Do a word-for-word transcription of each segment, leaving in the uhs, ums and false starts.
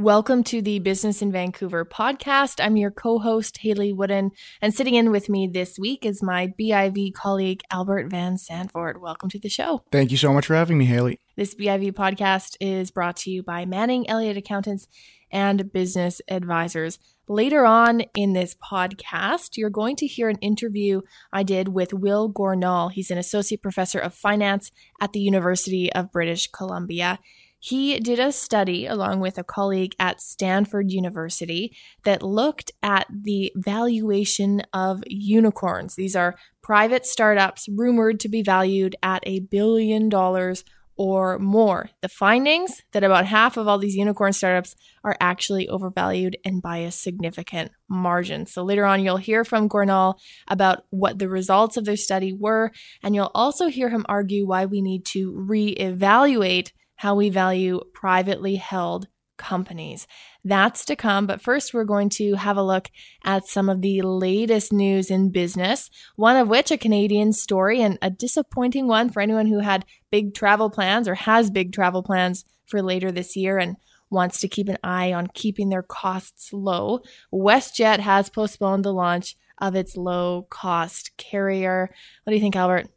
Welcome to the Business in Vancouver podcast. I'm your co-host, Hayley Woodin, and sitting in with me this week is my B I V colleague, Albert Van Santvoort. Welcome to the show. Thank you so much for having me, Hayley. This B I V podcast is brought to you by Manning Elliott Accountants and Business Advisors. Later on in this podcast, you're going to hear an interview I did with Will Gornall. He's an associate professor of finance at the University of British Columbia. He did a study along with a colleague at Stanford University that looked at the valuation of unicorns. These are private startups rumored to be valued at a billion dollars or more. The findings that about half of all these unicorn startups are actually overvalued and by a significant margin. So later on, you'll hear from Gornall about what the results of their study were, and you'll also hear him argue why we need to reevaluate how we value privately held companies. That's to come, but first we're going to have a look at some of the latest news in business, one of which a Canadian story and a disappointing one for anyone who had big travel plans or has big travel plans for later this year and wants to keep an eye on keeping their costs low. WestJet has postponed the launch of its low-cost carrier. What do you think, Albert?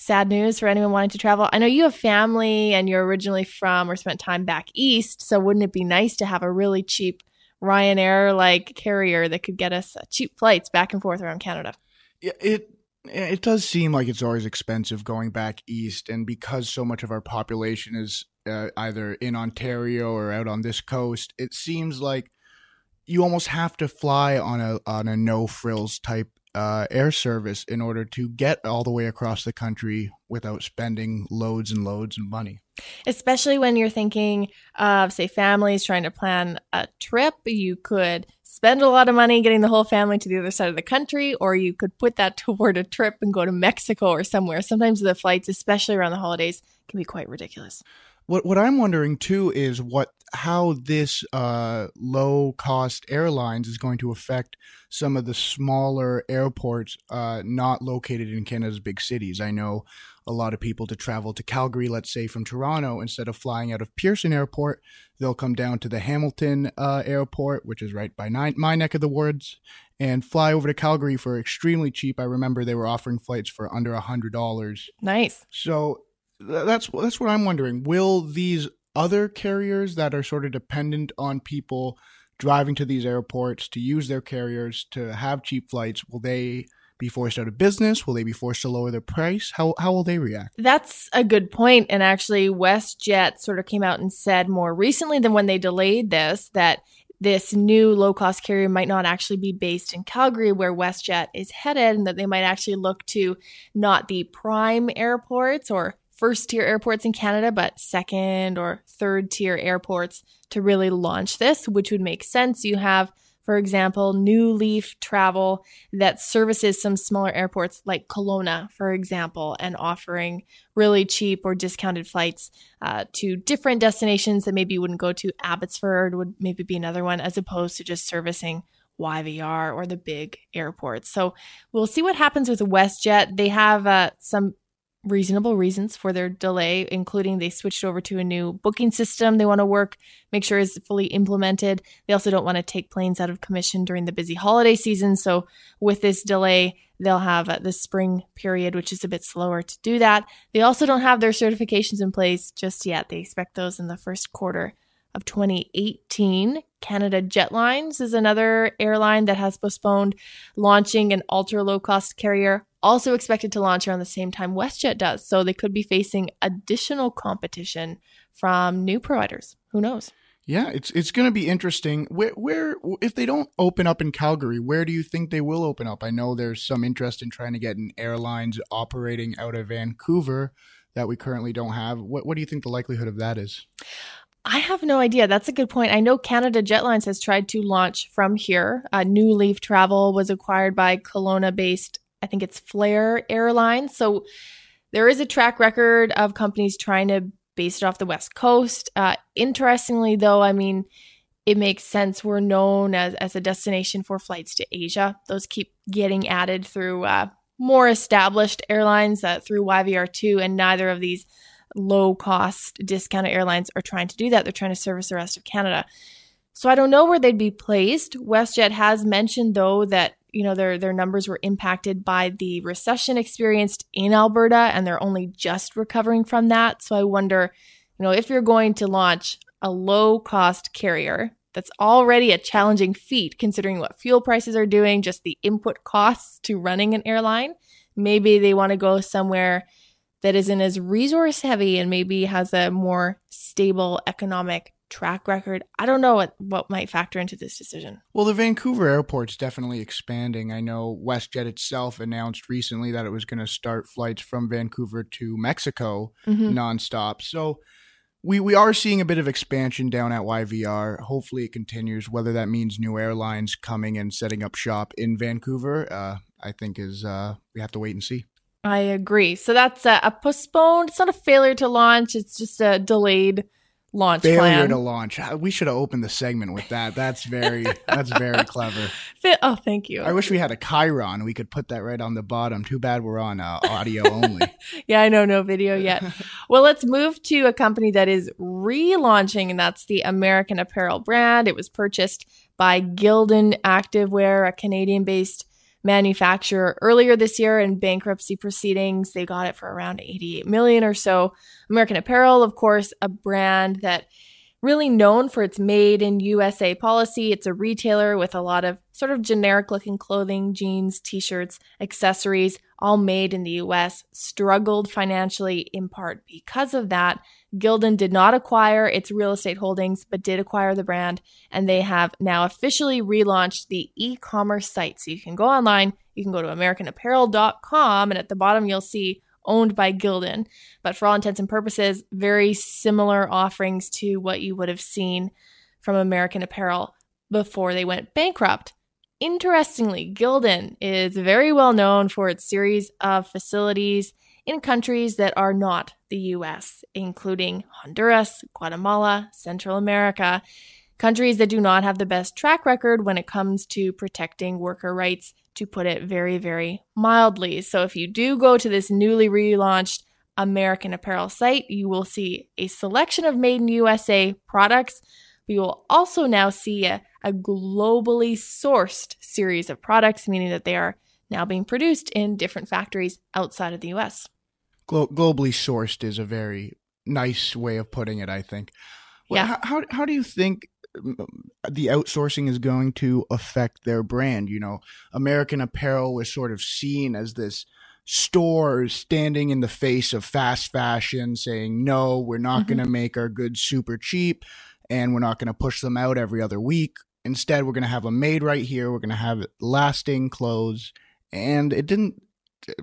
Sad news for anyone wanting to travel. I know you have family and you're originally from or spent time back east, so wouldn't it be nice to have a really cheap Ryanair-like carrier that could get us cheap flights back and forth around Canada? Yeah, it it does seem like it's always expensive going back east, and because so much of our population is uh, either in Ontario or out on this coast, it seems like you almost have to fly on a on a no-frills type Uh, air service in order to get all the way across the country without spending loads and loads of money. Especially when you're thinking of, say, families trying to plan a trip, you could spend a lot of money getting the whole family to the other side of the country, or you could put that toward a trip and go to Mexico or somewhere. Sometimes the flights, especially around the holidays, can be quite ridiculous. What what I'm wondering too is what how this uh, low cost airlines is going to affect some of the smaller airports uh, not located in Canada's big cities. I know a lot of people to travel to Calgary, let's say from Toronto, instead of flying out of Pearson Airport, they'll come down to the Hamilton uh, Airport, which is right by nine, my neck of the woods, and fly over to Calgary for extremely cheap. I remember they were offering flights for under one hundred dollars. Nice. So That's that's what I'm wondering. Will these other carriers that are sort of dependent on people driving to these airports to use their carriers to have cheap flights, will they be forced out of business? Will they be forced to lower their price? How how will they react? That's a good point. And actually, WestJet sort of came out and said more recently than when they delayed this that this new low-cost carrier might not actually be based in Calgary, where WestJet is headed, and that they might actually look to not the prime airports or first-tier airports in Canada, but second or third-tier airports to really launch this, which would make sense. You have, for example, New Leaf Travel that services some smaller airports like Kelowna, for example, and offering really cheap or discounted flights uh, to different destinations that maybe you wouldn't go to. Abbotsford would maybe be another one, as opposed to just servicing Y V R or the big airports. So we'll see what happens with WestJet. They have uh, some reasonable reasons for their delay, including they switched over to a new booking system they want to work, make sure is fully implemented. They also don't want to take planes out of commission during the busy holiday season. So with this delay, they'll have uh, the spring period, which is a bit slower to do that. They also don't have their certifications in place just yet. They expect those in the first quarter of twenty eighteen. Canada Jetlines is another airline that has postponed launching an ultra low-cost carrier, also expected to launch around the same time WestJet does. So they could be facing additional competition from new providers. Who knows? Yeah, it's it's going to be interesting. Where, where if they don't open up in Calgary, where do you think they will open up? I know there's some interest in trying to get an airlines operating out of Vancouver that we currently don't have. What what do you think the likelihood of that is? I have no idea. That's a good point. I know Canada Jetlines has tried to launch from here. Uh, New Leaf Travel was acquired by Kelowna-based, I think it's Flair Airlines. So there is a track record of companies trying to base it off the West Coast. Uh, interestingly, though, I mean, it makes sense. We're known as, as a destination for flights to Asia. Those keep getting added through uh, more established airlines uh, through Y V R two, and neither of these low-cost discounted airlines are trying to do that. They're trying to service the rest of Canada. So I don't know where they'd be placed. WestJet has mentioned, though, that you know their their numbers were impacted by the recession experienced in Alberta, and they're only just recovering from that. So I wonder, you know, if you're going to launch a low-cost carrier, that's already a challenging feat considering what fuel prices are doing, just the input costs to running an airline. Maybe they want to go somewhere that isn't as resource heavy and maybe has a more stable economic track record. I don't know what, what might factor into this decision. Well, the Vancouver airport's definitely expanding. I know WestJet itself announced recently that it was going to start flights from Vancouver to Mexico mm-hmm. nonstop. So we, we are seeing a bit of expansion down at Y V R. Hopefully it continues, whether that means new airlines coming and setting up shop in Vancouver, uh, I think is uh, we have to wait and see. I agree. So that's a, a postponed, it's not a failure to launch. It's just a delayed launch failure plan. Failure to launch. We should have opened the segment with that. That's very, that's very clever. Oh, thank you. I wish we had a Chiron. We could put that right on the bottom. Too bad we're on uh, audio only. Yeah, I know. No video yet. Well, let's move to a company that is relaunching, and that's the American Apparel brand. It was purchased by Gildan Activewear, a Canadian-based manufacturer, earlier this year in bankruptcy proceedings. They got it for around eighty-eight million dollars or so. American Apparel, of course, a brand that really known for its made in U S A policy. It's a retailer with a lot of sort of generic looking clothing, jeans, t-shirts, accessories, all made in the U S, struggled financially in part because of that. Gildan did not acquire its real estate holdings, but did acquire the brand, and they have now officially relaunched the e-commerce site. So you can go online, you can go to american apparel dot com, and at the bottom you'll see owned by Gildan, but for all intents and purposes, very similar offerings to what you would have seen from American Apparel before they went bankrupt. Interestingly, Gildan is very well known for its series of facilities in countries that are not the U S, including Honduras, Guatemala, Central America, countries that do not have the best track record when it comes to protecting worker rights, to put it very, very mildly. So if you do go to this newly relaunched American Apparel site, you will see a selection of Made in U S A products. We will also now see a, a globally sourced series of products, meaning that they are now being produced in different factories outside of the U S. Glo- globally sourced is a very nice way of putting it, I think. Well, yeah. How, how do you think the outsourcing is going to affect their brand? You know, American Apparel was sort of seen as this store standing in the face of fast fashion saying, no, we're not mm-hmm. going to make our goods super cheap, and we're not going to push them out every other week. Instead, we're going to have them made right here. We're going to have lasting clothes. And it didn't,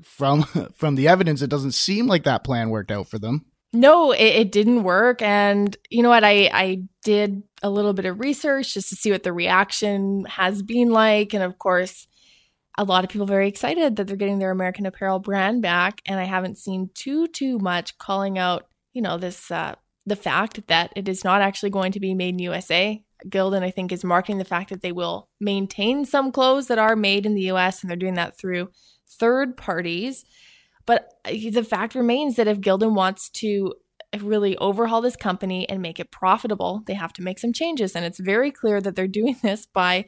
from from the evidence, it doesn't seem like that plan worked out for them. No, it, it didn't work. And you know what? I, I did a little bit of research just to see what the reaction has been like. And of course, a lot of people very excited that they're getting their American Apparel brand back. And I haven't seen too, too much calling out, you know, this uh, the fact that it is not actually going to be made in U S A. Gildan, I think, is marketing the fact that they will maintain some clothes that are made in the U S, and they're doing that through third parties. But the fact remains that if Gildan wants to really overhaul this company and make it profitable, they have to make some changes. And it's very clear that they're doing this by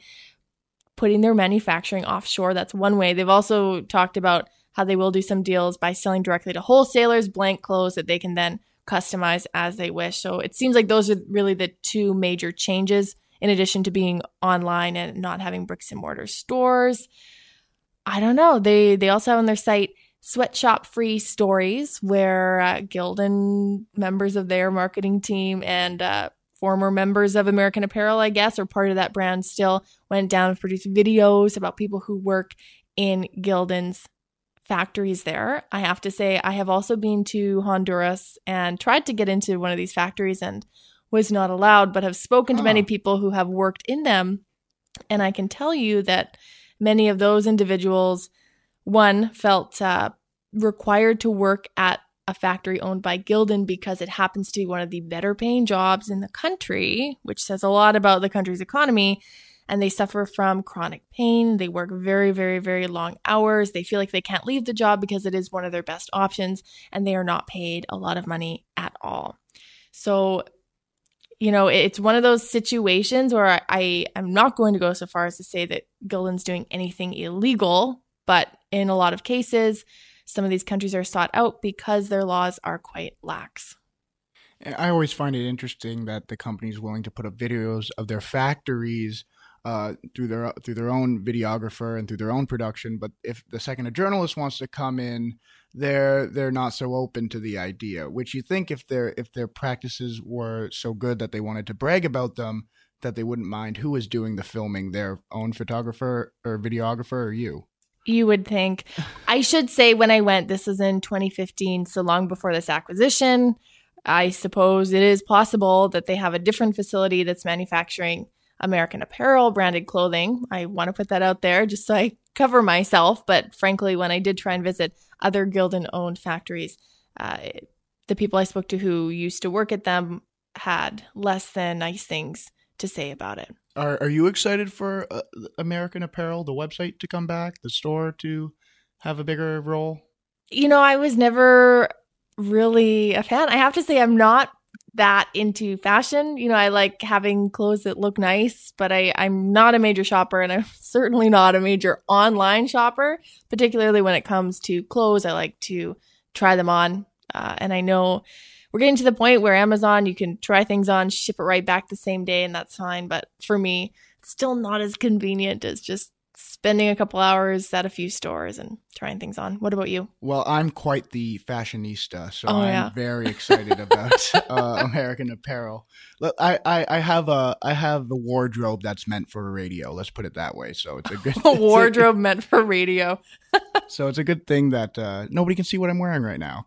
putting their manufacturing offshore. That's one way. They've also talked about how they will do some deals by selling directly to wholesalers, blank clothes that they can then customize as they wish. So it seems like those are really the two major changes, in addition to being online and not having bricks and mortar stores. I don't know. They, they also have on their site sweatshop-free stories where uh, Gildan members of their marketing team and uh, former members of American Apparel, I guess, or part of that brand still, went down and produced videos about people who work in Gildan's factories there. I have to say, I have also been to Honduras and tried to get into one of these factories and was not allowed, but have spoken to oh. many people who have worked in them. And I can tell you that many of those individuals, one, felt uh, required to work at a factory owned by Gildan because it happens to be one of the better paying jobs in the country, which says a lot about the country's economy. And they suffer from chronic pain. They work very, very, very long hours. They feel like they can't leave the job because it is one of their best options, and they are not paid a lot of money at all. So you know, it's one of those situations where I am not going to go so far as to say that Gildan's doing anything illegal, but in a lot of cases, some of these countries are sought out because their laws are quite lax. I always find it interesting that the company is willing to put up videos of their factories uh, through their through their own videographer and through their own production. But if the second a journalist wants to come in, they're they're not so open to the idea. Which you think if their if their practices were so good that they wanted to brag about them, that they wouldn't mind who is doing the filming, their own photographer or videographer or you. You would think. I should say when I went, this was in twenty fifteen, so long before this acquisition. I suppose it is possible that they have a different facility that's manufacturing American Apparel branded clothing. I want to put that out there just so I cover myself. But frankly, when I did try and visit other Gildan-owned factories, uh, the people I spoke to who used to work at them had less than nice things to say about it. Are, are you excited for uh, American Apparel, the website, to come back, the store to have a bigger role? You know, I was never really a fan. I have to say I'm not that into fashion. You know, I like having clothes that look nice, but I, I'm not a major shopper, and I'm certainly not a major online shopper, particularly when it comes to clothes. I like to try them on. Uh, and I know we're getting to the point where Amazon, you can try things on, ship it right back the same day, and that's fine. But for me, it's still not as convenient as just spending a couple hours at a few stores and trying things on. What about you? Well, I'm quite the fashionista, so oh, I'm yeah. very excited about uh, American Apparel. Look, I, I, I have a I have the wardrobe that's meant for radio. Let's put it that way. So it's a good a wardrobe a, meant for radio. So it's a good thing that uh, nobody can see what I'm wearing right now.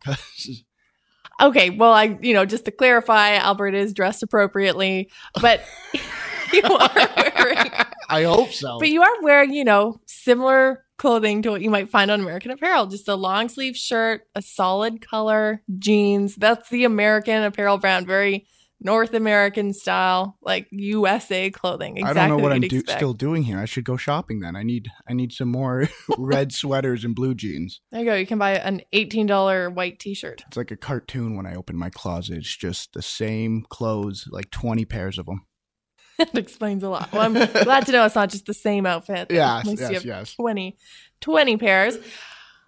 Okay, well, I you know just to clarify, Albert is dressed appropriately, but you are wearing. I hope so. But you are wearing, you know, similar clothing to what you might find on American Apparel. Just a long sleeve shirt, a solid color, jeans. That's the American Apparel brand. Very North American style, like U S A clothing. Exactly. I don't know what, what I'm do- still doing here. I should go shopping then. I need I need some more red sweaters and blue jeans. There you go. You can buy an eighteen dollars white t-shirt. It's like a cartoon when I open my closet. It's just the same clothes, like twenty pairs of them. That explains a lot. Well, I'm glad to know it's not just the same outfit. Yes, yes, yes. twenty, twenty pairs.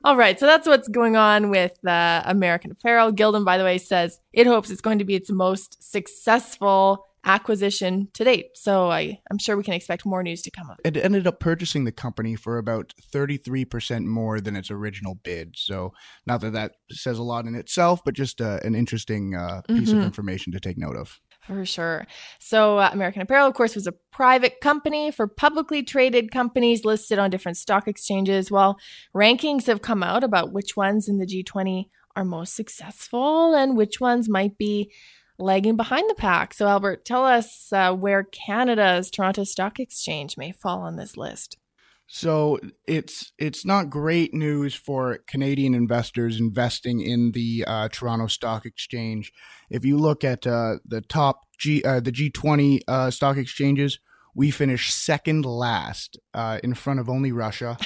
All right. So that's what's going on with uh, American Apparel. Gildan, by the way, says it hopes it's going to be its most successful acquisition to date. So I, I'm sure we can expect more news to come up. It ended up purchasing the company for about thirty-three percent more than its original bid. So not that that says a lot in itself, but just uh, an interesting uh, piece mm-hmm. of information to take note of. For sure. So uh, American Apparel, of course, was a private company. For publicly traded companies listed on different stock exchanges, well, rankings have come out about which ones in the G twenty are most successful and which ones might be lagging behind the pack. So Albert, tell us uh, where Canada's Toronto Stock Exchange may fall on this list. So it's it's not great news for Canadian investors investing in the uh, Toronto Stock Exchange. If you look at uh, the top G uh, the G twenty uh, stock exchanges, we finished second last uh, in front of only Russia.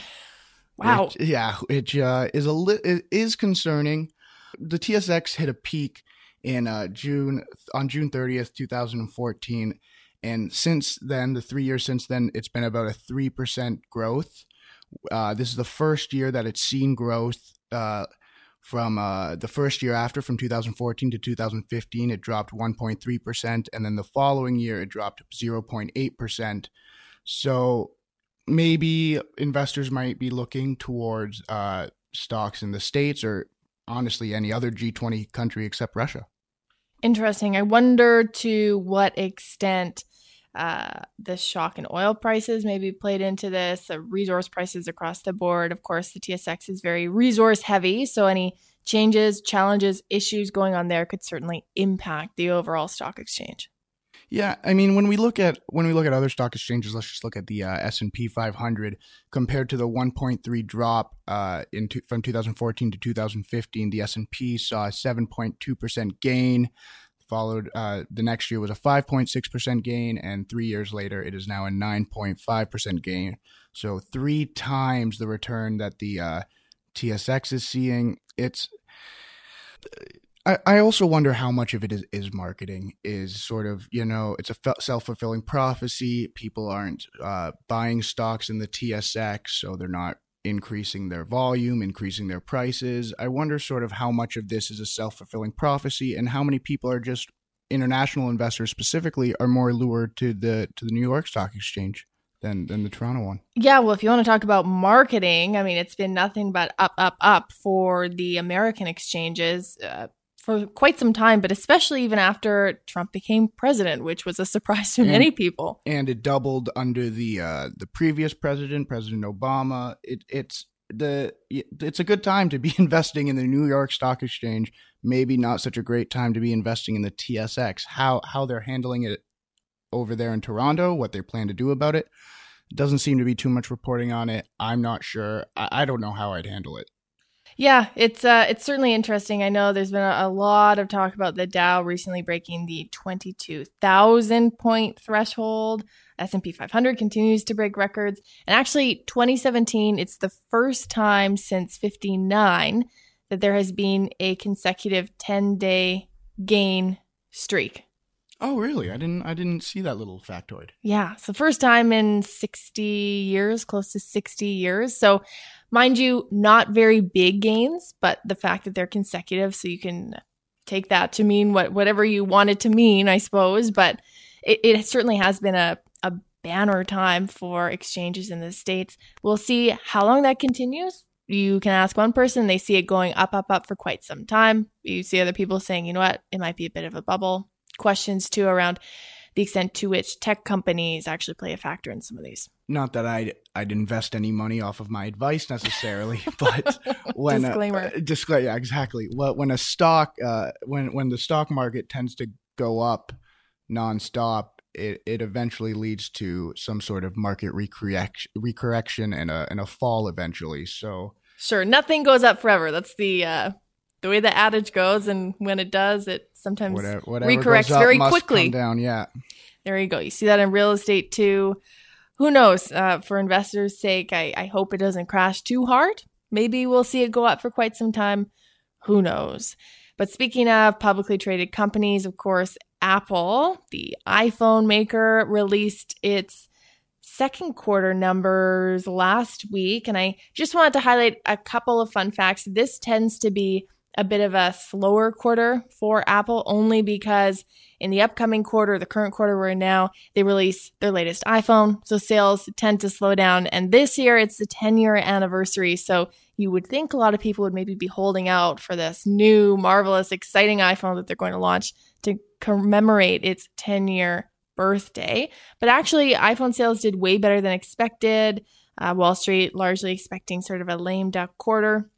Wow! Which, yeah, which uh, is a li- it is concerning. The T S X hit a peak in uh, June on June thirtieth, twenty fourteen. And since then, the three years since then, it's been about a three percent growth. Uh, this is the first year that it's seen growth uh, from uh, the first year after, from two thousand fourteen to two thousand fifteen, it dropped one point three percent. And then the following year, it dropped zero point eight percent. So maybe investors might be looking towards uh, stocks in the States or honestly any other G twenty country except Russia. Interesting. I wonder to what extent uh, the shock in oil prices maybe played into this, uh, resource prices across the board. Of course, the T S X is very resource heavy, so any changes, challenges, issues going on there could certainly impact the overall stock exchange. Yeah, I mean, when we look at when we look at other stock exchanges, let's just look at the uh, S and P five hundred compared to the one point three drop uh, in to, from two thousand fourteen to two thousand fifteen. The S and P saw a seven point two percent gain. Followed uh, the next year was a five point six percent gain, and three years later, it is now a nine point five percent gain. So three times the return that the uh, T S X is seeing. It's I, I also wonder how much of it is, is marketing, is sort of, you know, it's a fe- self-fulfilling prophecy. People aren't uh, buying stocks in the T S X, so they're not increasing their volume, increasing their prices. I wonder sort of how much of this is a self-fulfilling prophecy and how many people are just, international investors specifically, are more lured to the to the New York Stock Exchange than than the Toronto one. Yeah, well, if you want to talk about marketing, I mean, it's been nothing but up, up, up for the American exchanges uh, for quite some time, but especially even after Trump became president, which was a surprise to and, many people. And it doubled under the uh, the previous president, President Obama. It, it's the it's a good time to be investing in the New York Stock Exchange. Maybe not such a great time to be investing in the T S X. How how they're handling it over there in Toronto, what they plan to do about it. Doesn't seem to be too much reporting on it. I'm not sure. I, I don't know how I'd handle it. Yeah, it's uh, it's certainly interesting. I know there's been a, a lot of talk about the Dow recently breaking the twenty-two thousand point threshold. S and P five hundred continues to break records. And actually, twenty seventeen, it's the first time since fifty-nine that there has been a consecutive ten-day gain streak. Oh, really? I didn't I didn't see that little factoid. Yeah. So first time in sixty years, close to sixty years. So mind you, not very big gains, but the fact that they're consecutive, so you can take that to mean what whatever you want it to mean, I suppose. But it, it certainly has been a, a banner time for exchanges in the States. We'll see how long that continues. You can ask one person, they see it going up, up, up for quite some time. You see other people saying, you know what, it might be a bit of a bubble. Questions, too, around the extent to which tech companies actually play a factor in some of these. Not that I'd, I'd invest any money off of my advice necessarily, but when... Disclaimer. Uh, disclaimer, yeah, exactly. When a stock, uh, when, when the stock market tends to go up nonstop, It, it eventually leads to some sort of market recorrection, recorrection and a and a fall eventually. So sure, nothing goes up forever. That's the uh, the way the adage goes, and when it does, it sometimes whatever, whatever recorrects up, very quickly. Come down, yeah. There you go. You see that in real estate too. Who knows? Uh, for investors' sake, I, I hope it doesn't crash too hard. Maybe we'll see it go up for quite some time. Who knows? But speaking of publicly traded companies, of course, Apple, the iPhone maker, released its second quarter numbers last week. And I just wanted to highlight a couple of fun facts. This tends to be a bit of a slower quarter for Apple, only because in the upcomome quarter, the current quarter we're in now, they release their latest iPhone. So sales tend to slow down. And this year, it's the ten-year anniversary. So you would think a lot of people would maybe be holding out for this new, marvelous, exciting iPhone that they're going to launch to commemorate its ten-year birthday. But actually, iPhone sales did way better than expected. Uh, Wall Street largely expecting sort of a lame duck quarter.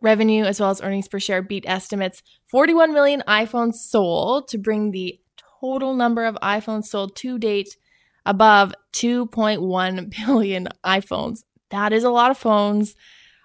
Revenue as well as earnings per share beat estimates. forty-one million iPhones sold to bring the total number of iPhones sold to date above two point one billion iPhones. That is a lot of phones.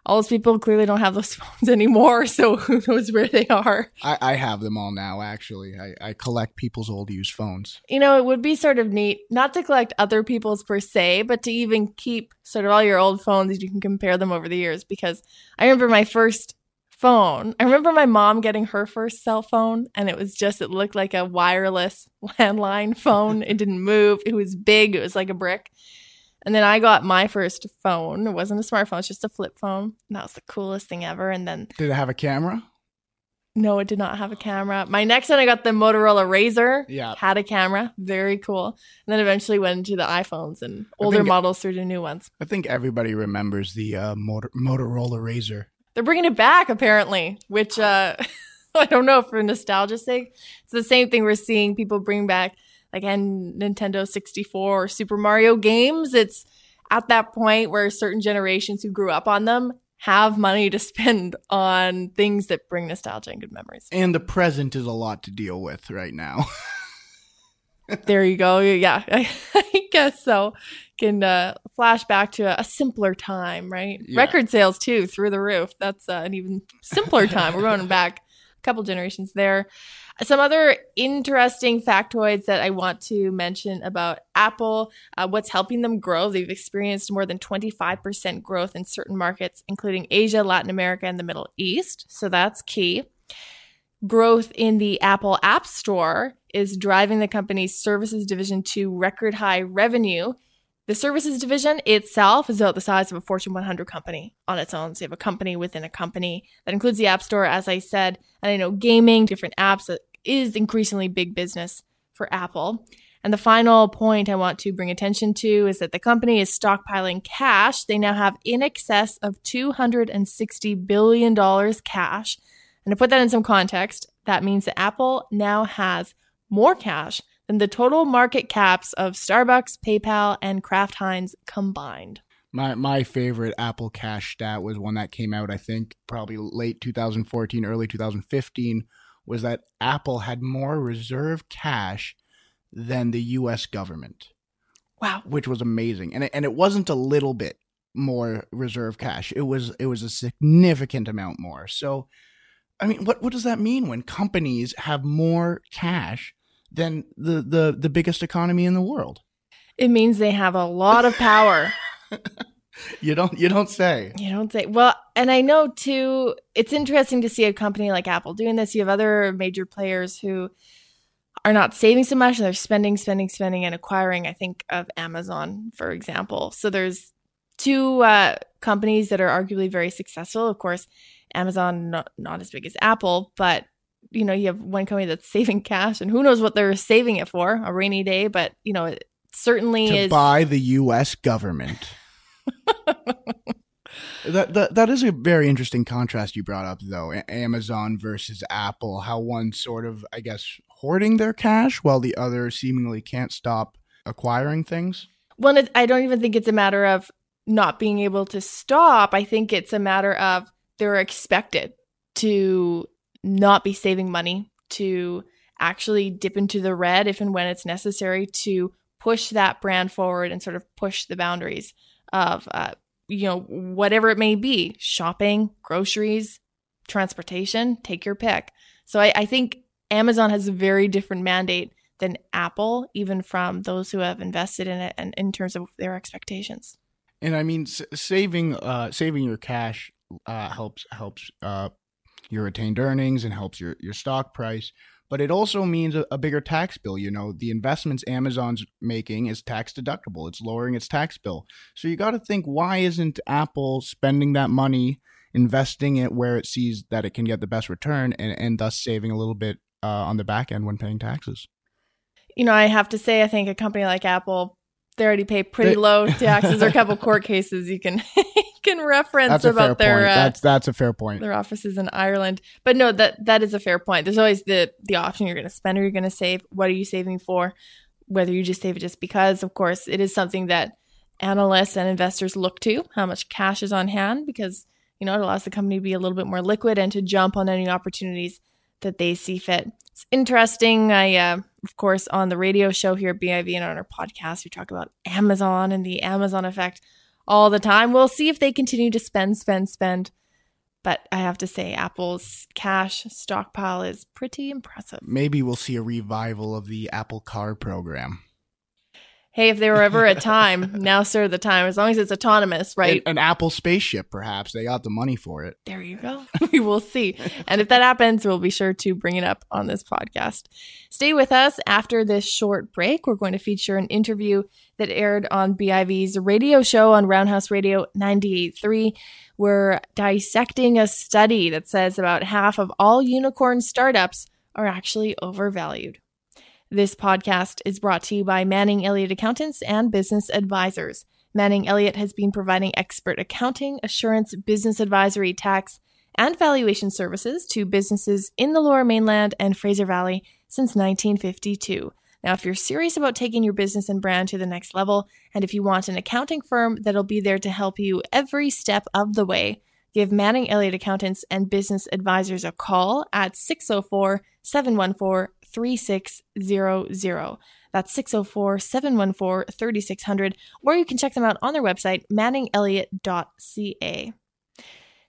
All those people clearly don't have those phones anymore, so who knows where they are. I, I have them all now, actually. I, I collect people's old used phones. You know, it would be sort of neat not to collect other people's per se, but to even keep sort of all your old phones. You can compare them over the years, because I remember my first phone. I remember my mom getting her first cell phone, and it was just, it looked like a wireless landline phone. It didn't move. It was big. It was like a brick. And then I got my first phone. It wasn't a smartphone. It's just a flip phone. And that was the coolest thing ever. And then... Did it have a camera? No, it did not have a camera. My next one, I got the Motorola Razr. Yeah. Had a camera. Very cool. And then eventually went into the iPhones and older think, models through to new ones. I think everybody remembers the uh, Motor- Motorola Razr. They're bringing it back, apparently, which uh, I don't know, for nostalgia's sake. It's the same thing we're seeing people bring back. Like Nintendo sixty-four or Super Mario games, it's at that point where certain generations who grew up on them have money to spend on things that bring nostalgia and good memories. And the present is a lot to deal with right now. There you go. Yeah, I, I guess so. Can uh, flash back to a, a simpler time, right? Yeah. Record sales, too, through the roof. That's uh, an even simpler time. We're going back a couple generations there. Some other interesting factoids that I want to mention about Apple, uh, what's helping them grow. They've experienced more than twenty-five percent growth in certain markets, including Asia, Latin America, and the Middle East. So that's key. Growth in the Apple App Store is driving the company's services division to record high revenue. The services division itself is about the size of a Fortune one hundred company on its own. So you have a company within a company that includes the App Store, as I said, and I know gaming, different apps, that is increasingly big business for Apple. And the final point I want to bring attention to is that the company is stockpiling cash. They now have in excess of two hundred sixty billion dollars cash. And to put that in some context, that means that Apple now has more cash than the total market caps of Starbucks, PayPal, and Kraft Heinz combined. My my favorite Apple cash stat was one that came out, I think, probably late two thousand fourteen, early two thousand fifteen, was that Apple had more reserve cash than the U S government. Wow. Which was amazing. And it, and it wasn't a little bit more reserve cash. It was it was a significant amount more. So I mean, what, what does that mean when companies have more cash than the, the, the biggest economy in the world? It means they have a lot of power. You don't you don't say. You don't say. Well, and I know, too, it's interesting to see a company like Apple doing this. You have other major players who are not saving so much. They're spending, spending, spending, and acquiring, I think, of Amazon, for example. So there's two uh, companies that are arguably very successful, of course. Amazon, not, not as big as Apple, but, you know, you have one company that's saving cash and who knows what they're saving it for, a rainy day, but, you know, it certainly to is. To buy the U S government. that, that That is a very interesting contrast you brought up, though, Amazon versus Apple, how one sort of, I guess, hoarding their cash while the other seemingly can't stop acquiring things. Well, it, I don't even think it's a matter of not being able to stop. I think it's a matter of they're expected to not be saving money, to actually dip into the red if and when it's necessary to push that brand forward and sort of push the boundaries of, uh, you know, whatever it may be, shopping, groceries, transportation, take your pick. So I, I think Amazon has a very different mandate than Apple, even from those who have invested in it and in terms of their expectations. And I mean, s- saving, uh, saving your cash Uh, helps helps uh, your retained earnings and helps your, your stock price. But it also means a, a bigger tax bill. You know, the investments Amazon's making is tax deductible. It's lowering its tax bill. So you got to think, why isn't Apple spending that money, investing it where it sees that it can get the best return and, and thus saving a little bit uh, on the back end when paying taxes? You know, I have to say, I think a company like Apple, they already pay pretty low taxes. There are a couple court cases you can can reference that's about their uh, that's that's a fair point. Their offices in Ireland, but no, that that is a fair point. There's always the the option you're going to spend or you're going to save. What are you saving for? Whether you just save it just because, of course, it is something that analysts and investors look to. How much cash is on hand, because you know it allows the company to be a little bit more liquid and to jump on any opportunities that they see fit. It's interesting. I, uh, of course, on the radio show here at B I V and on our podcast, we talk about Amazon and the Amazon effect all the time. We'll see if they continue to spend, spend, spend. But I have to say, Apple's cash stockpile is pretty impressive. Maybe we'll see a revival of the Apple Car program. Hey, if there were ever a time, now, sir, the time, as long as it's autonomous, right? An, an Apple spaceship, perhaps. They got the money for it. There you go. We will see. And if that happens, we'll be sure to bring it up on this podcast. Stay with us. After this short break, we're going to feature an interview that aired on B I V's radio show on Roundhouse Radio ninety-eight point three. We're dissecting a study that says about half of all unicorn startups are actually overvalued. This podcast is brought to you by Manning Elliott Accountants and Business Advisors. Manning Elliott has been providing expert accounting, assurance, business advisory, tax, and valuation services to businesses in the Lower Mainland and Fraser Valley since nineteen fifty-two. Now, if you're serious about taking your business and brand to the next level, and if you want an accounting firm that'll be there to help you every step of the way, give Manning Elliott Accountants and Business Advisors a call at six oh four, seven one four, three six zero zero. That's six oh four, seven one four, three six zero zero, or you can check them out on their website, manning elliott dot c a.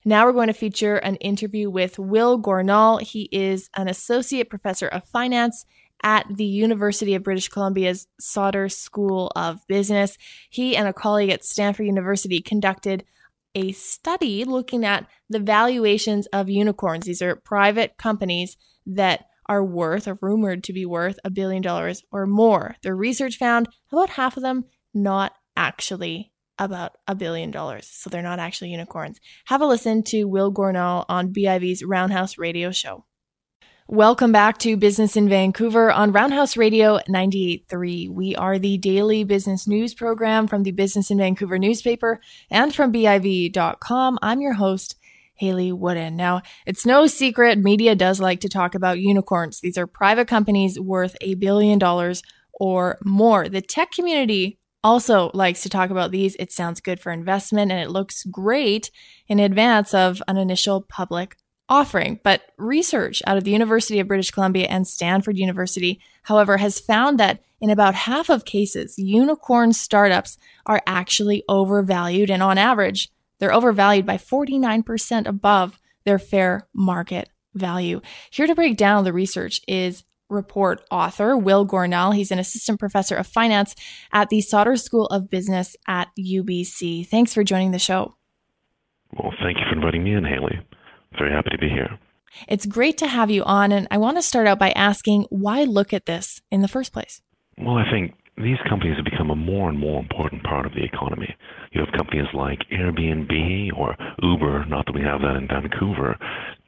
Now we're going to feature an interview with Will Gornall. He is an associate professor of finance at the University of British Columbia's Sauder School of Business. He and a colleague at Stanford University conducted a study looking at the valuations of unicorns. These are private companies that are worth or rumored to be worth a billion dollars or more. Their research found about half of them not actually about a billion dollars. So they're not actually unicorns. Have a listen to Will Gornall on B I V's Roundhouse Radio show. Welcome back to Business in Vancouver on Roundhouse Radio ninety-eight point three. We are the daily business news program from the Business in Vancouver newspaper and from B I V dot com. I'm your host, Hayley Woodin. Now, it's no secret media does like to talk about unicorns. These are private companies worth a billion dollars or more. The tech community also likes to talk about these. It sounds good for investment and it looks great in advance of an initial public offering. But research out of the University of British Columbia and Stanford University, however, has found that in about half of cases, unicorn startups are actually overvalued. And on average, they're overvalued by forty-nine percent above their fair market value. Here to break down the research is report author Will Gornall. He's an assistant professor of finance at the Sauder School of Business at U B C. Thanks for joining the show. Well, thank you for inviting me in, Haley. Very happy to be here. It's great to have you on, and I want to start out by asking, why look at this in the first place? Well, I think these companies have become a more and more important part of the economy. You have companies like Airbnb or Uber, not that we have that in Vancouver,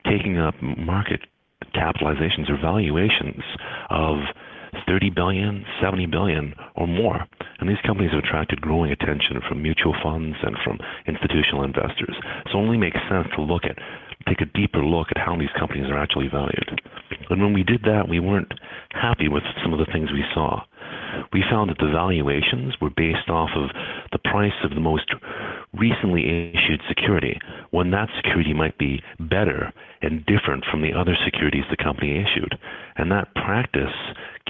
taking up market capitalizations or valuations of thirty billion dollars, seventy billion dollars or more. And these companies have attracted growing attention from mutual funds and from institutional investors. So it only makes sense to look at take a deeper look at how these companies are actually valued. And when we did that, we weren't happy with some of the things we saw. We found that the valuations were based off of the price of the most recently issued security, when that security might be better and different from the other securities the company issued. And that practice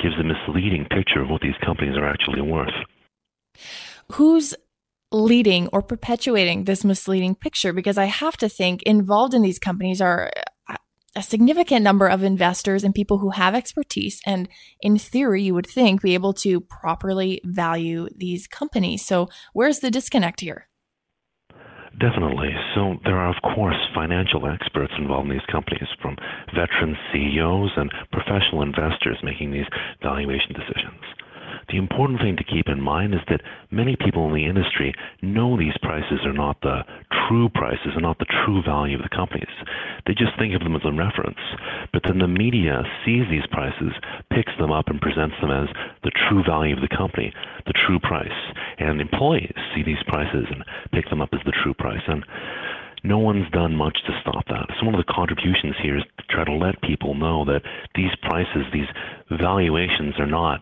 gives a misleading picture of what these companies are actually worth. Who's leading or perpetuating this misleading picture? Because I have to think involved in these companies are a significant number of investors and people who have expertise and, in theory, you would think be able to properly value these companies. So where's the disconnect here? Definitely. So there are, of course, financial experts involved in these companies, from veteran C E Os and professional investors making these valuation decisions. The important thing to keep in mind is that many people in the industry know these prices are not the true prices and not the true value of the companies. They just think of them as a reference. But then the media sees these prices, picks them up, and presents them as the true value of the company, the true price. And employees see these prices and pick them up as the true price. And no one's done much to stop that. So one of the contributions here is to try to let people know that these prices, these valuations are not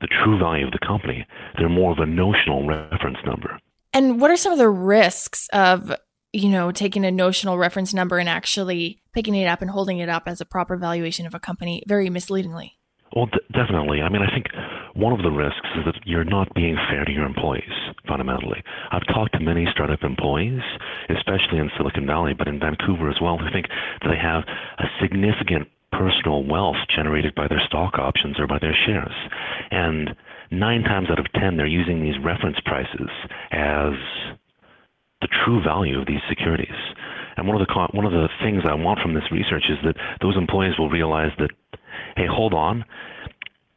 the true value of the company. They're more of a notional reference number. And what are some of the risks of, you know, taking a notional reference number and actually picking it up and holding it up as a proper valuation of a company very misleadingly? Well, d- definitely. I mean, I think one of the risks is that you're not being fair to your employees, fundamentally. I've talked to many startup employees, especially in Silicon Valley, but in Vancouver as well, who think that they have a significant personal wealth generated by their stock options or by their shares. And nine times out of ten, they're using these reference prices as the true value of these securities. And one of the one of the things I want from this research is that those employees will realize that, hey, hold on,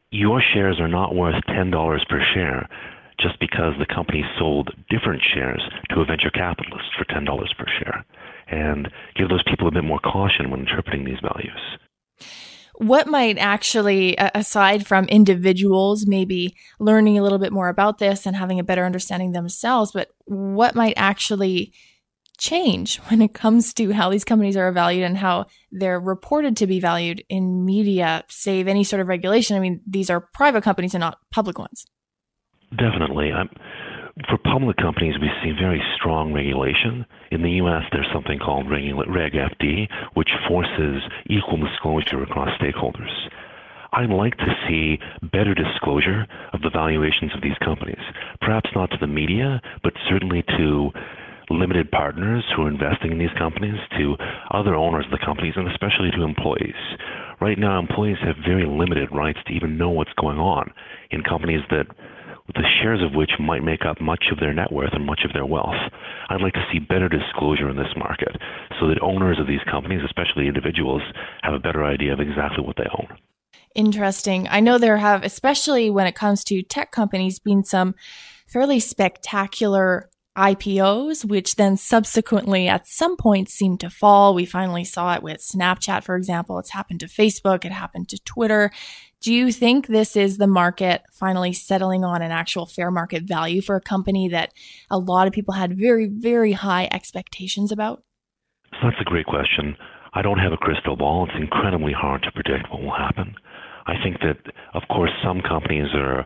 your shares are not worth ten dollars per share just because the company sold different shares to a venture capitalist for ten dollars per share, and give those people a bit more caution when interpreting these values. What might actually, aside from individuals maybe learning a little bit more about this and having a better understanding themselves, but what might actually change when it comes to how these companies are valued and how they're reported to be valued in media, save any sort of regulation? I mean, these are private companies and not public ones. Definitely. I'm, for public companies, we see very strong regulation. In the U S, there's something called Reg F D, which forces equal disclosure across stakeholders. I'd like to see better disclosure of the valuations of these companies, perhaps not to the media, but certainly to limited partners who are investing in these companies, to other owners of the companies, and especially to employees. Right now, employees have very limited rights to even know what's going on in companies that the shares of which might make up much of their net worth and much of their wealth. I'd like to see better disclosure in this market so that owners of these companies, especially individuals, have a better idea of exactly what they own. Interesting. I know there have, especially when it comes to tech companies, been some fairly spectacular I P Os, which then subsequently at some point seemed to fall. We finally saw it with Snapchat, for example. It's happened to Facebook. It happened to Twitter. Do you think this is the market finally settling on an actual fair market value for a company that a lot of people had very, very high expectations about? So that's a great question. I don't have a crystal ball. It's incredibly hard to predict what will happen. I think that, of course, some companies are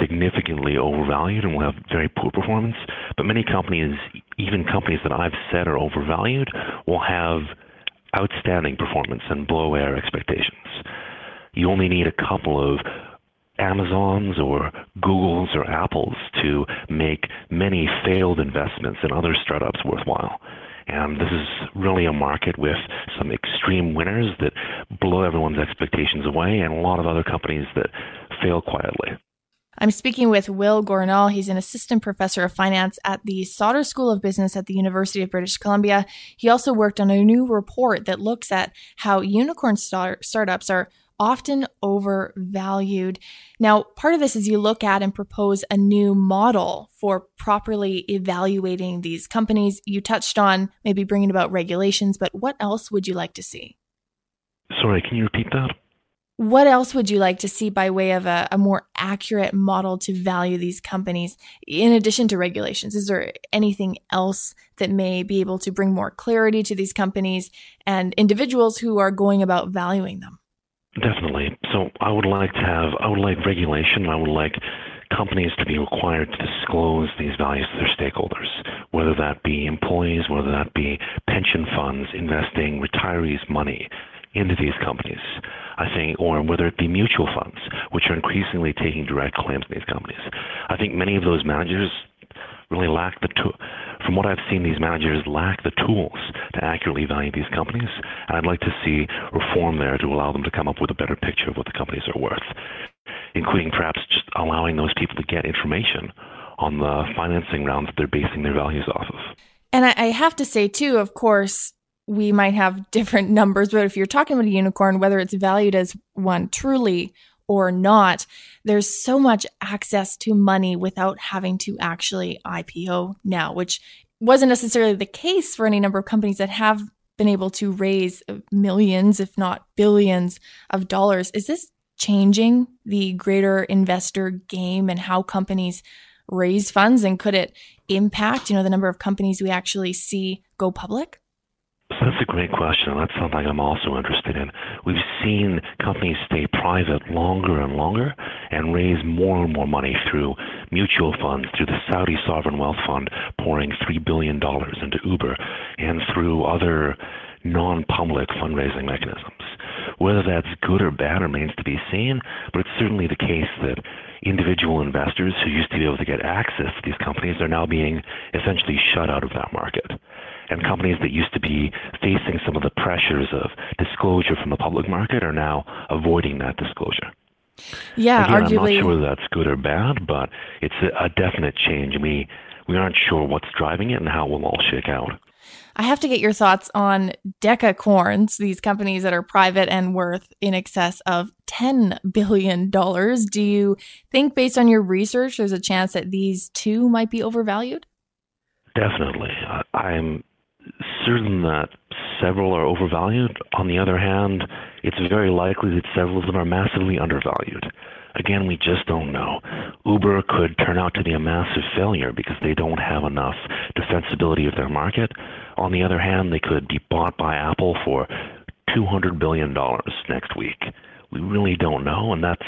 significantly overvalued and will have very poor performance, but many companies, even companies that I've said are overvalued, will have outstanding performance and blow our expectations. You only need a couple of Amazons or Googles or Apples to make many failed investments in other startups worthwhile. And this is really a market with some extreme winners that blow everyone's expectations away and a lot of other companies that fail quietly. I'm speaking with Will Gornall. He's an assistant professor of finance at the Sauder School of Business at the University of British Columbia. He also worked on a new report that looks at how unicorn star- startups are often overvalued. Now, part of this is you look at and propose a new model for properly evaluating these companies. You touched on maybe bringing about regulations, but what else would you like to see? Sorry, can you repeat that? What else would you like to see by way of a, a more accurate model to value these companies in addition to regulations? Is there anything else that may be able to bring more clarity to these companies and individuals who are going about valuing them? Definitely. So I would like to have, I would like regulation. I would like companies to be required to disclose these values to their stakeholders, whether that be employees, whether that be pension funds investing retirees' money into these companies, I think, or whether it be mutual funds, which are increasingly taking direct claims in these companies. I think many of those managers really lack the tool. From what I've seen, these managers lack the tools to accurately value these companies, and I'd like to see reform there to allow them to come up with a better picture of what the companies are worth, including perhaps just allowing those people to get information on the financing rounds that they're basing their values off of. And I have to say, too, of course, we might have different numbers, but if you're talking about a unicorn, whether it's valued as one truly or not, there's so much access to money without having to actually I P O now, which wasn't necessarily the case for any number of companies that have been able to raise millions, if not billions of dollars. Is this changing the greater investor game and how companies raise funds? And could it impact, you know, the number of companies we actually see go public? So that's a great question. That's something I'm also interested in. We've seen companies stay private longer and longer and raise more and more money through mutual funds, through the Saudi Sovereign Wealth Fund pouring three billion dollars into Uber, and through other non-public fundraising mechanisms. Whether that's good or bad remains to be seen, but it's certainly the case that individual investors who used to be able to get access to these companies are now being essentially shut out of that market. And companies that used to be facing some of the pressures of disclosure from the public market are now avoiding that disclosure. Yeah, Again, arguably. I'm not sure that's good or bad, but it's a definite change. We, we aren't sure what's driving it and how it will all shake out. I have to get your thoughts on decacorns, these companies that are private and worth in excess of ten billion dollars. Do you think, based on your research, there's a chance that these two might be overvalued? Definitely. I'm certain that several are overvalued. On the other hand, it's very likely that several of them are massively undervalued. Again, we just don't know. Uber could turn out to be a massive failure because they don't have enough defensibility of their market. On the other hand, they could be bought by Apple for two hundred billion dollars next week. We really don't know, and that's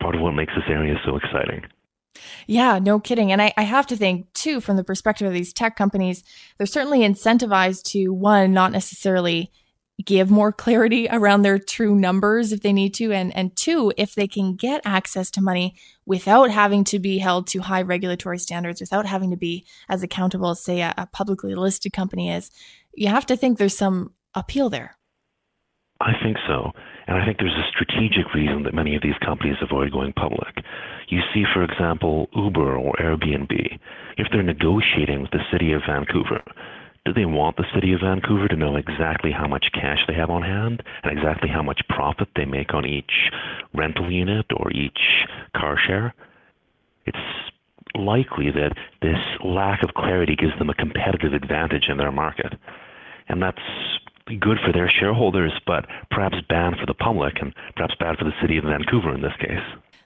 part of what makes this area so exciting. Yeah, no kidding. And I, I have to think, too, from the perspective of these tech companies, they're certainly incentivized to, one, not necessarily give more clarity around their true numbers if they need to, and, and two, if they can get access to money without having to be held to high regulatory standards, without having to be as accountable as, say, a, a publicly listed company is, you have to think there's some appeal there. I think so. And I think there's a strategic reason that many of these companies avoid going public. You see, for example, Uber or Airbnb. If they're negotiating with the city of Vancouver, do they want the city of Vancouver to know exactly how much cash they have on hand and exactly how much profit they make on each rental unit or each car share? It's likely that this lack of clarity gives them a competitive advantage in their market. And that's good for their shareholders, but perhaps bad for the public and perhaps bad for the city of Vancouver in this case.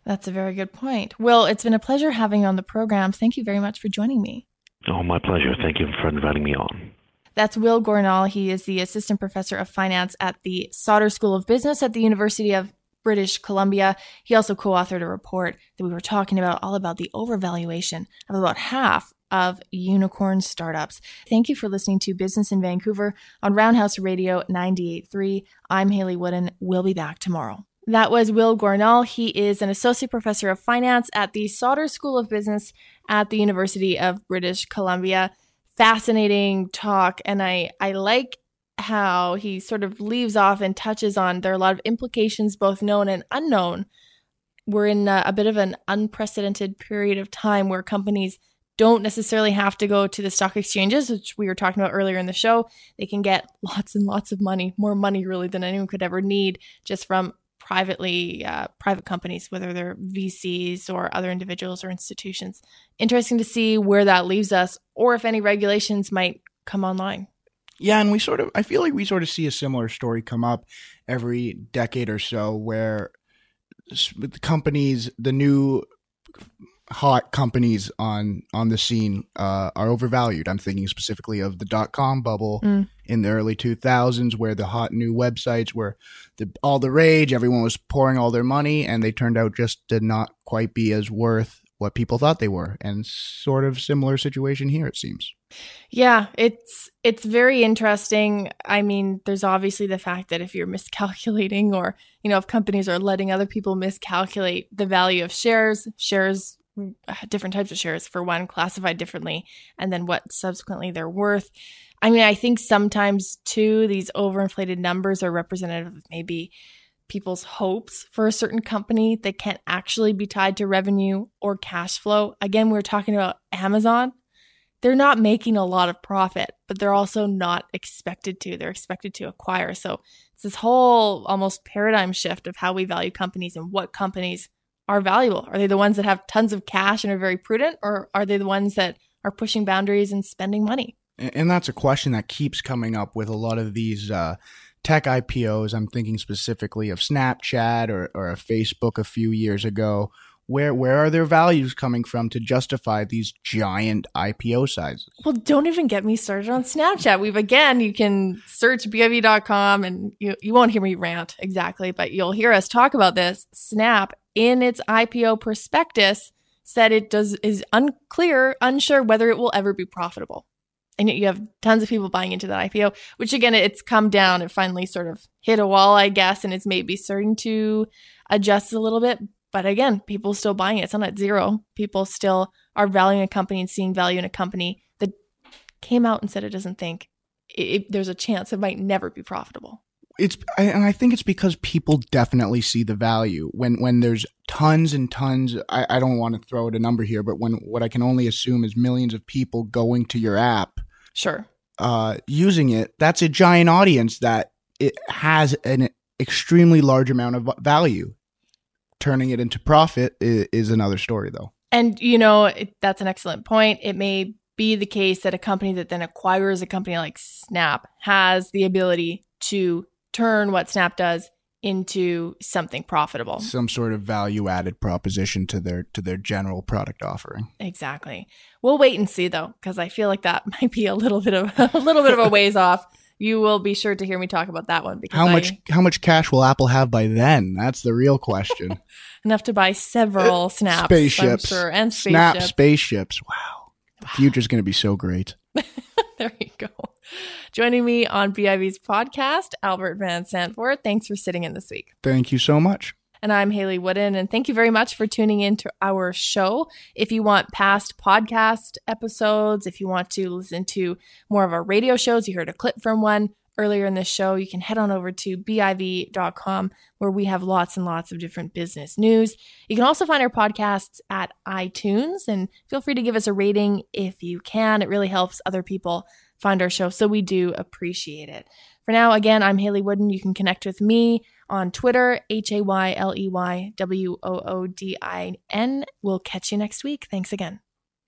That's a very good point. Will, it's been a pleasure having you on the program. Thank you very much for joining me. Oh, my pleasure. Thank you for inviting me on. That's Will Gornall. He is the Assistant Professor of Finance at the Sauder School of Business at the University of British Columbia. He also co-authored a report that we were talking about, all about the overvaluation of about half of unicorn startups. Thank you for listening to Business in Vancouver on Roundhouse Radio ninety-eight point three. I'm Hayley Woodin. We'll be back tomorrow. That was Will Gornall. He is an associate professor of finance at the Sauder School of Business at the University of British Columbia. Fascinating talk, and I, I like how he sort of leaves off and touches on there are a lot of implications, both known and unknown. We're in a, a bit of an unprecedented period of time where companies don't necessarily have to go to the stock exchanges, which we were talking about earlier in the show. They can get lots and lots of money, more money really than anyone could ever need, just from privately uh, private companies, whether they're V Cs or other individuals or institutions. Interesting to see where that leaves us, or if any regulations might come online. Yeah, and we sort of, I feel like we sort of see a similar story come up every decade or so, where the companies, the new hot companies on on the scene uh, are overvalued. I'm thinking specifically of the dot-com bubble mm. in the early two thousands, where the hot new websites were the, all the rage. Everyone was pouring all their money, and they turned out just to not quite be as worth what people thought they were. And sort of similar situation here, it seems. Yeah, it's it's very interesting. I mean, there's obviously the fact that if you're miscalculating, or you know, if companies are letting other people miscalculate the value of shares, shares. different types of shares, for one, classified differently, and then what subsequently they're worth. I mean, I think sometimes too, these overinflated numbers are representative of maybe people's hopes for a certain company that can't actually be tied to revenue or cash flow. Again, we were talking about Amazon. They're not making a lot of profit, but they're also not expected to. They're expected to acquire. So it's this whole almost paradigm shift of how we value companies and what companies are valuable. Are they the ones that have tons of cash and are very prudent, or are they the ones that are pushing boundaries and spending money? And that's a question that keeps coming up with a lot of these uh, tech I P Os. I'm thinking specifically of Snapchat or, or Facebook a few years ago. Where where are their values coming from to justify these giant I P O sizes? Well, don't even get me started on Snapchat. We've, again, you can search B I V dot com and you, you won't hear me rant exactly, but you'll hear us talk about this. Snap, in its I P O prospectus, said it does is unclear, unsure whether it will ever be profitable. And yet you have tons of people buying into that I P O, which again, it's come down. It finally sort of hit a wall, I guess, and it's maybe starting to adjust a little bit. But again, people still buying it. It's not at zero. People still are valuing a company and seeing value in a company that came out and said it doesn't think it, it, there's a chance it might never be profitable. It's and I think it's because people definitely see the value when when there's tons and tons. I, I don't want to throw out a number here, but when what I can only assume is millions of people going to your app, sure, uh, using it. That's a giant audience that it has an extremely large amount of value. Turning it into profit is another story, though. And, you know, it, that's an excellent point. It may be the case that a company that then acquires a company like Snap has the ability to turn what Snap does into something profitable. Some sort of value-added proposition to their to their general product offering. Exactly. We'll wait and see, though, because I feel like that might be a little bit of a little bit of a ways off. You will be sure to hear me talk about that one. Because how much I, how much cash will Apple have by then? That's the real question. Enough to buy several Snaps, spaceships, I'm sure, and spaceships. Snap spaceships. Wow, the future's going to be so great. There you go. Joining me on B I V's podcast, Albert Van Santvoort. Thanks for sitting in this week. Thank you so much. And I'm Hayley Woodin, and thank you very much for tuning in to our show. If you want past podcast episodes, if you want to listen to more of our radio shows, you heard a clip from one earlier in the show, you can head on over to B I V dot com, where we have lots and lots of different business news. You can also find our podcasts at iTunes, and feel free to give us a rating if you can. It really helps other people find our show, so we do appreciate it. For now, again, I'm Hayley Woodin. You can connect with me on Twitter, H A Y L E Y W O O D I N. We'll catch you next week. Thanks again.